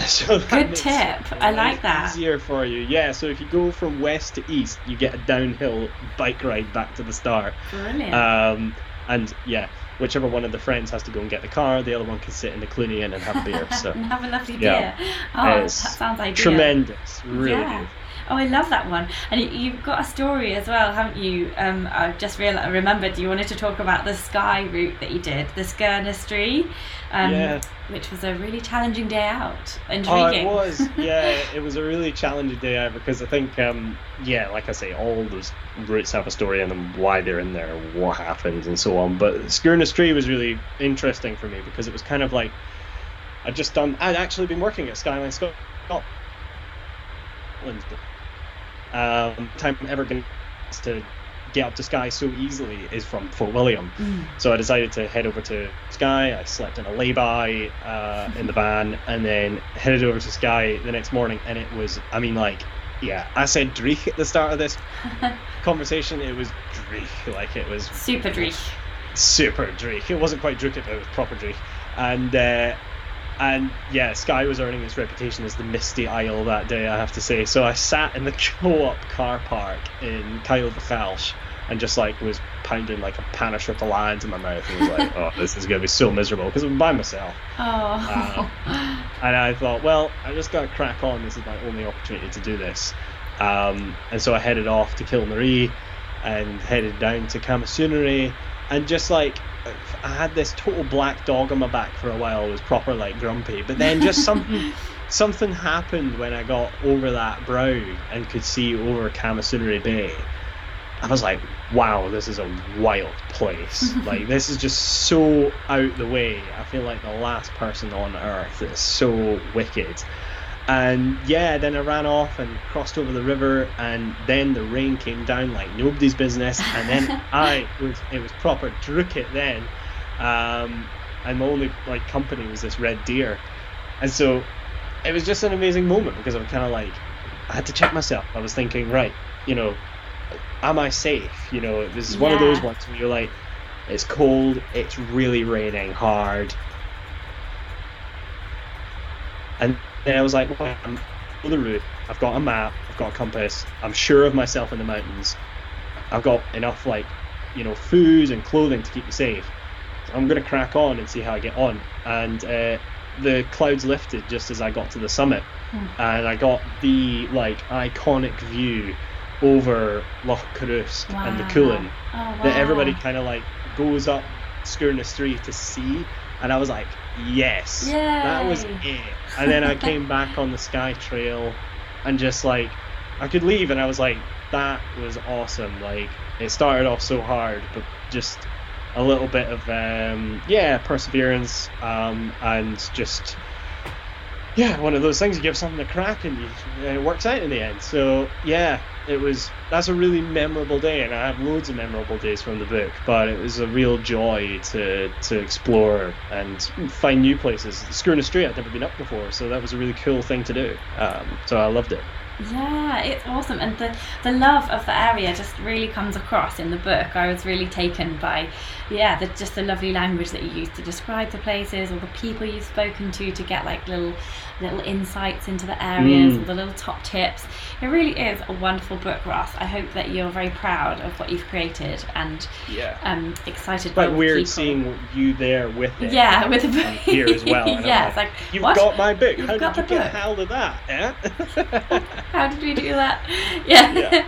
so that good makes tip. I like that. Easier for you, yeah. So if you go from west to east, you get a downhill bike ride back to the start. Brilliant. Um, and yeah. Whichever one of the friends has to go and get the car, the other one can sit in the Cluny Inn and have a beer. So and have a lovely yeah. beer. Oh, it's that sounds ideal. Tremendous, really yeah. beautiful. Oh, I love that one. And you've got a story as well, haven't you? Um, I've just realised, I remembered you wanted to talk about the Sky route that you did, the Sgùrr na Strì, um, yeah. which was a really challenging day out. Intriguing. Oh, it was. Yeah, it was a really challenging day out because I think, um, yeah, like I say, all those routes have a story in them, why they're in there, what happens, and so on. But Sgùrr na Strì was really interesting for me because it was kind of like I'd just done. I'd actually been working at Skyline Scotland. Um, time I'm ever going to get up to Skye so easily is from Fort William. Mm. So I decided to head over to Skye. I slept in a lay-by uh, in the van and then headed over to Skye the next morning. And it was, I mean, like, yeah, I said dreich at the start of this conversation. It was dreich. Like, it was super dreich. super Drake. It wasn't quite Drake, it was proper Drake. And uh, and yeah, Sky was earning its reputation as the Misty Isle that day, I have to say. So I sat in the co-op car park in Cael Fachall and just like was pounding like a pan of chocolates in my mouth. I was like, oh, this is going to be so miserable because I'm by myself. Oh. Um, and I thought, well, I just got to crack on. This is my only opportunity to do this. Um, and so I headed off to Kilnaree and headed down to Camasunary, and just like I had this total black dog on my back for a while. I was proper like grumpy, but then just something something happened when I got over that brow and could see over Camasunary Bay. I was like, wow, this is a wild place. Like, this is just so out the way. I feel like the last person on earth that's so wicked. And yeah, then I ran off and crossed over the river, and then the rain came down like nobody's business, and then I was it was proper Drukit then, um, and my only like company was this red deer, and so it was just an amazing moment because I'm kind of like I had to check myself. I was thinking, right, you know, am I safe? You know, this is one yeah. of those ones where you're like, it's cold, it's really raining hard, and then I was like, well, I'm on the route, I've got a map, I've got a compass, I'm sure of myself in the mountains, I've got enough, like, you know, food and clothing to keep me safe, so I'm going to crack on and see how I get on. And uh, the clouds lifted just as I got to the summit, mm. and I got the, like, iconic view over Loch Carus wow. and the Coolin oh, wow. that everybody kind of, like, goes up Sgùrr na Strì to see. And I was like, yes, Yay. That was it. And then I came back on the Sky Trail and just like, I could leave. And I was like, that was awesome. Like, it started off so hard, but just a little bit of, um, yeah, perseverance. Um, and just, yeah, one of those things, you give something a crack and, you, and it works out in the end. So yeah, it was, that's a really memorable day, and I have loads of memorable days from the book, but it was a real joy to to explore and find new places. Sgùrr na Strì I'd never been up before, so that was a really cool thing to do. Um, so I loved it. Yeah, it's awesome, and the, the love of the area just really comes across in the book. I was really taken by, yeah, the, just the lovely language that you use to describe the places, or the people you've spoken to to get like little little insights into the areas, mm. or the little top tips. It really is a wonderful book, Ross. I hope that you're very proud of what you've created, and yeah. um, excited. But weird people. Seeing you there with it. Yeah, with the book here as well. Yeah, it's like, like you've what? Got my book. You've How got did the you book. Get held of that? Eh? How did we do that? Yeah. yeah.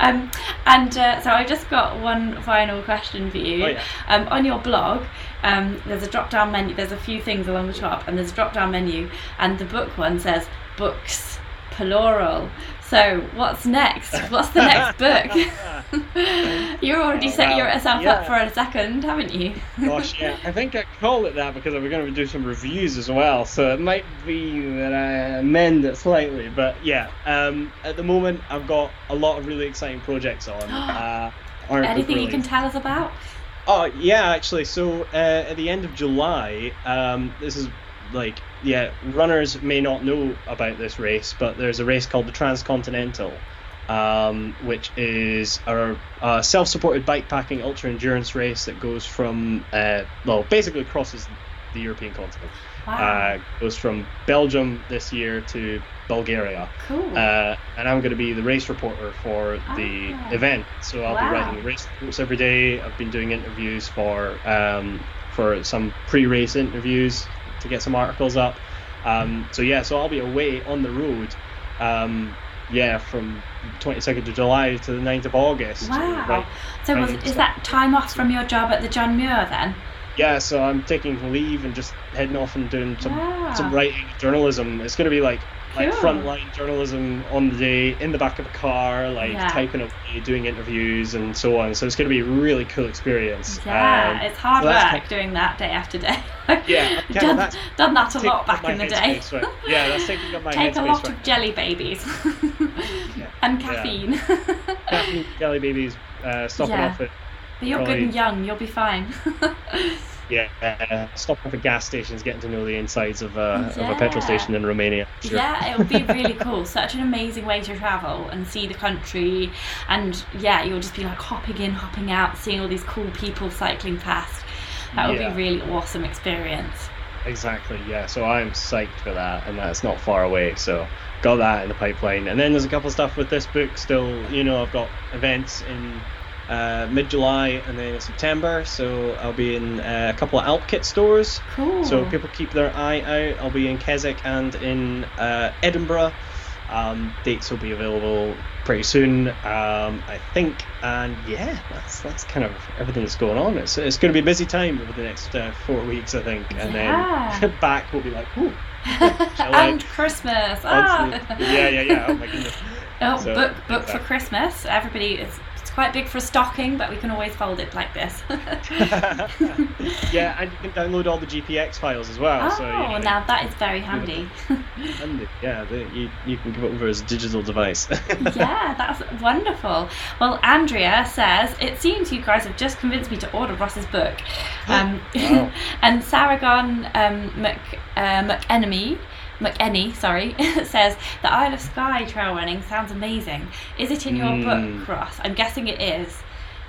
um, and uh, so I've just got one final question for you. Oh, yeah. um, on your blog, um, there's a drop-down menu. There's a few things along the top, and there's a drop-down menu, and the book one says books, plural. So what's next? What's the next book? You're already oh, set wow. yourself yeah. up for a second, haven't you? Gosh, yeah. I think I call it that because we're going to do some reviews as well, so it might be that I amend it slightly. But yeah, um, at the moment I've got a lot of really exciting projects on. uh, Anything you can tell us about? Oh yeah, actually. So uh, at the end of July, um, this is like. Yeah, runners may not know about this race, but there's a race called the Transcontinental, um, which is a, a self-supported bikepacking ultra-endurance race that goes from, uh, well, basically crosses the European continent. Wow. Uh, goes from Belgium this year to Bulgaria. Cool. Uh, and I'm going to be the race reporter for ah. the event, so I'll wow. be writing the race reports every day. I've been doing interviews for um, for some pre-race interviews to get some articles up, um, so yeah, so I'll be away on the road, um, yeah, from twenty-second of July to the ninth of August. Wow! Right, so was, is that time off from your job at the John Muir then? Yeah, so I'm taking leave and just heading off and doing some wow. some writing, journalism. It's going to be like like cool. frontline journalism on the day, in the back of a car, like yeah. typing up, doing interviews and so on. So it's going to be a really cool experience. Yeah, um, it's hard so work kind of, doing that day after day. Yeah, I've done, that's, done that a lot back in the day. Space, right? Yeah, that's taking up my Take headspace. Take a lot right? of jelly babies yeah. and caffeine. Yeah. Caffeine, jelly babies, uh, stopping yeah. off at. But you're probably good and young. You'll be fine. Yeah, uh, stopping for gas stations, getting to know the insides of, uh, yeah. of a petrol station in Romania. Sure. Yeah, it would be really cool. Such an amazing way to travel and see the country. And yeah, you'll just be like hopping in, hopping out, seeing all these cool people cycling past. That would yeah. be a really awesome experience. Exactly, yeah. So I'm psyched for that, and that's not far away. So got that in the pipeline. And then there's a couple of stuff with this book still. You know, I've got events in... Uh, mid-July and then September, so I'll be in uh, a couple of Alp Kit stores. Cool. So people keep their eye out. I'll be in Keswick and in uh, Edinburgh. Um, dates will be available pretty soon, um, I think. And yeah, that's that's kind of everything that's going on. It's it's going to be a busy time over the next uh, four weeks, I think. And yeah. then back will be like, ooh. And Christmas. Ah. Yeah, yeah, yeah. Oh my goodness. Oh, so, book book exactly. for Christmas. Everybody is. Quite big for a stocking, but we can always fold it like this. Yeah, and you can download all the G P X files as well. Oh, so, you know, now that is very handy. handy. Yeah, the, you, you can give it over as a digital device. Yeah, that's wonderful. Well, Andrea says, it seems you guys have just convinced me to order Ross's book. Um, wow. And Saragon um, Mc, uh, McEnemy McEnny, sorry, says the Isle of Skye trail running sounds amazing. Is it in your mm. book, Ross? I'm guessing it is,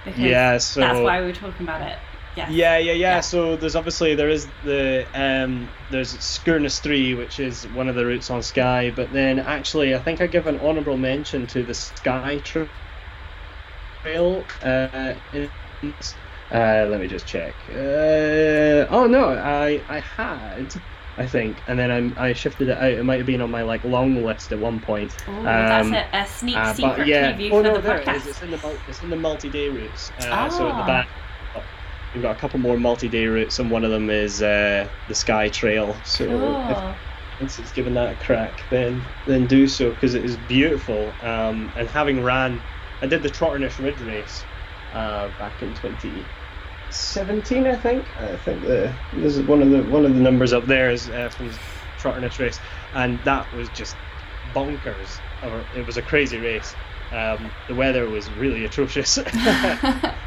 because yeah, so, that's why we were talking about it. Yes. Yeah, yeah, yeah, yeah. So there's obviously there is the um, there's Sgùrr na Strì, which is one of the routes on Skye. But then actually, I think I give an honourable mention to the Sky Trail. Uh, uh, let me just check. Uh, oh no, I I had. I think, and then I'm, I shifted it out. It might have been on my like long list at one point. Oh, um, that's a, a sneak uh, secret yeah. preview oh, for no, the there podcast. It is. It's in the it's in the multi-day routes. Uh, oh. So at the back, we've got a couple more multi-day routes, and one of them is uh, the Sky Trail. So cool. if, once it's given that a crack, then then do so, because it is beautiful. Um, and having ran, I did the Trotternish Ridge race uh, back in twenty. seventeen, I think. I think the this is one of the one of the numbers up there is uh, from Trotternish race, and that was just bonkers. It was a crazy race. Um, the weather was really atrocious. I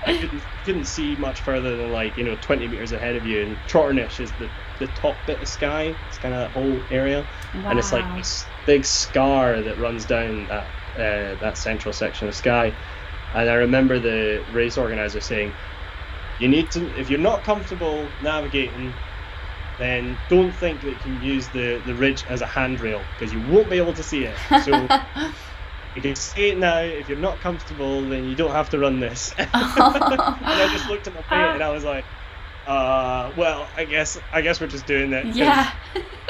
couldn't, couldn't see much further than like you know twenty meters ahead of you. And Trotternish is the, the top bit of Skye. It's kind of that whole area, wow. and it's like this big scar that runs down that uh, that central section of Skye. And I remember the race organizer saying, you need to, if you're not comfortable navigating, then don't think that you can use the, the ridge as a handrail, because you won't be able to see it. So you can see it now. If you're not comfortable, then you don't have to run this. And I just looked at my plate and I was like, uh, well, I guess I guess we're just doing that. Yeah.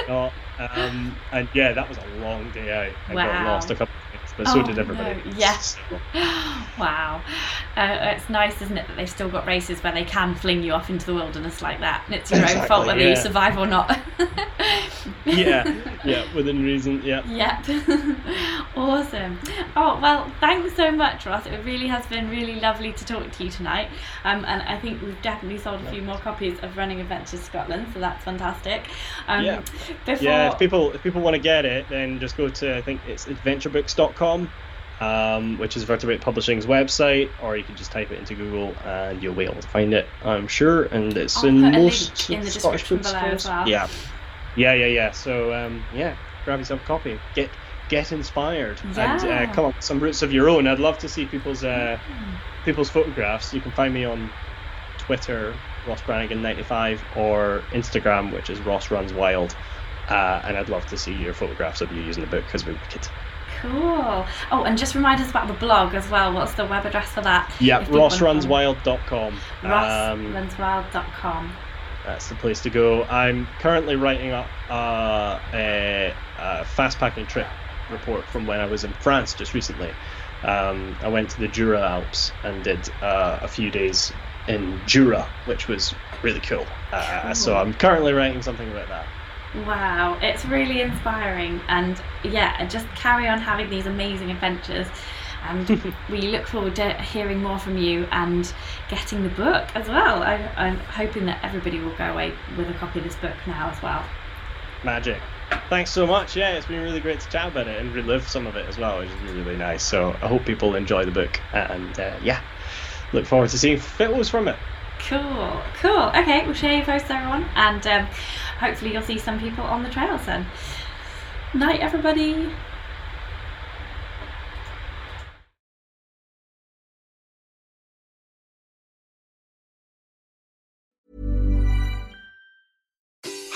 Not, um, and yeah, that was a long day out. I wow. got lost a couple of but oh, so did everybody. No. Yes. Wow. Uh, it's nice, isn't it, that they've still got races where they can fling you off into the wilderness like that, and it's your exactly, own fault whether yeah. you survive or not. yeah, yeah, within reason, yeah. Yeah. Awesome. Oh, well, thanks so much, Ross. It really has been really lovely to talk to you tonight. Um, and I think we've definitely sold a few more copies of Running Adventures Scotland, so that's fantastic. Um, yeah. Before... yeah, if people, if people want to get it, then just go to, I think it's adventure books dot com. Um, which is Vertebrate Publishing's website, or you can just type it into Google and you'll be able to find it, I'm sure. And it's I'll in most in the Scottish books. Well. Yeah, yeah, yeah, yeah. So um, yeah, grab yourself a copy. Get get inspired yeah. and uh, come up with some routes of your own. I'd love to see people's uh, mm. people's photographs. You can find me on Twitter, Ross Brannigan ninety-five, or Instagram, which is Ross Runs Wild. Uh, and I'd love to see your photographs of you using the book, because we're wicked. Cool. Oh, and just remind us about the blog as well. What's the web address for that? Yeah, ross runs wild dot com. ross runs wild dot com. Um, that's the place to go. I'm currently writing up uh, a, a fast-packing trip report from when I was in France just recently. Um, I went to the Jura Alps and did uh, a few days in Jura, which was really cool. Uh, cool. So I'm currently writing something about that. Wow, it's really inspiring, and yeah, just carry on having these amazing adventures, and we look forward to hearing more from you and getting the book as well. I, I'm hoping that everybody will go away with a copy of this book now as well. Magic. Thanks so much. Yeah, it's been really great to chat about it and relive some of it as well, which is really nice. So I hope people enjoy the book, and uh, yeah, look forward to seeing photos from it. Cool, cool. Okay, we'll share your posts, everyone, and um, hopefully you'll see some people on the trails then. Night, everybody.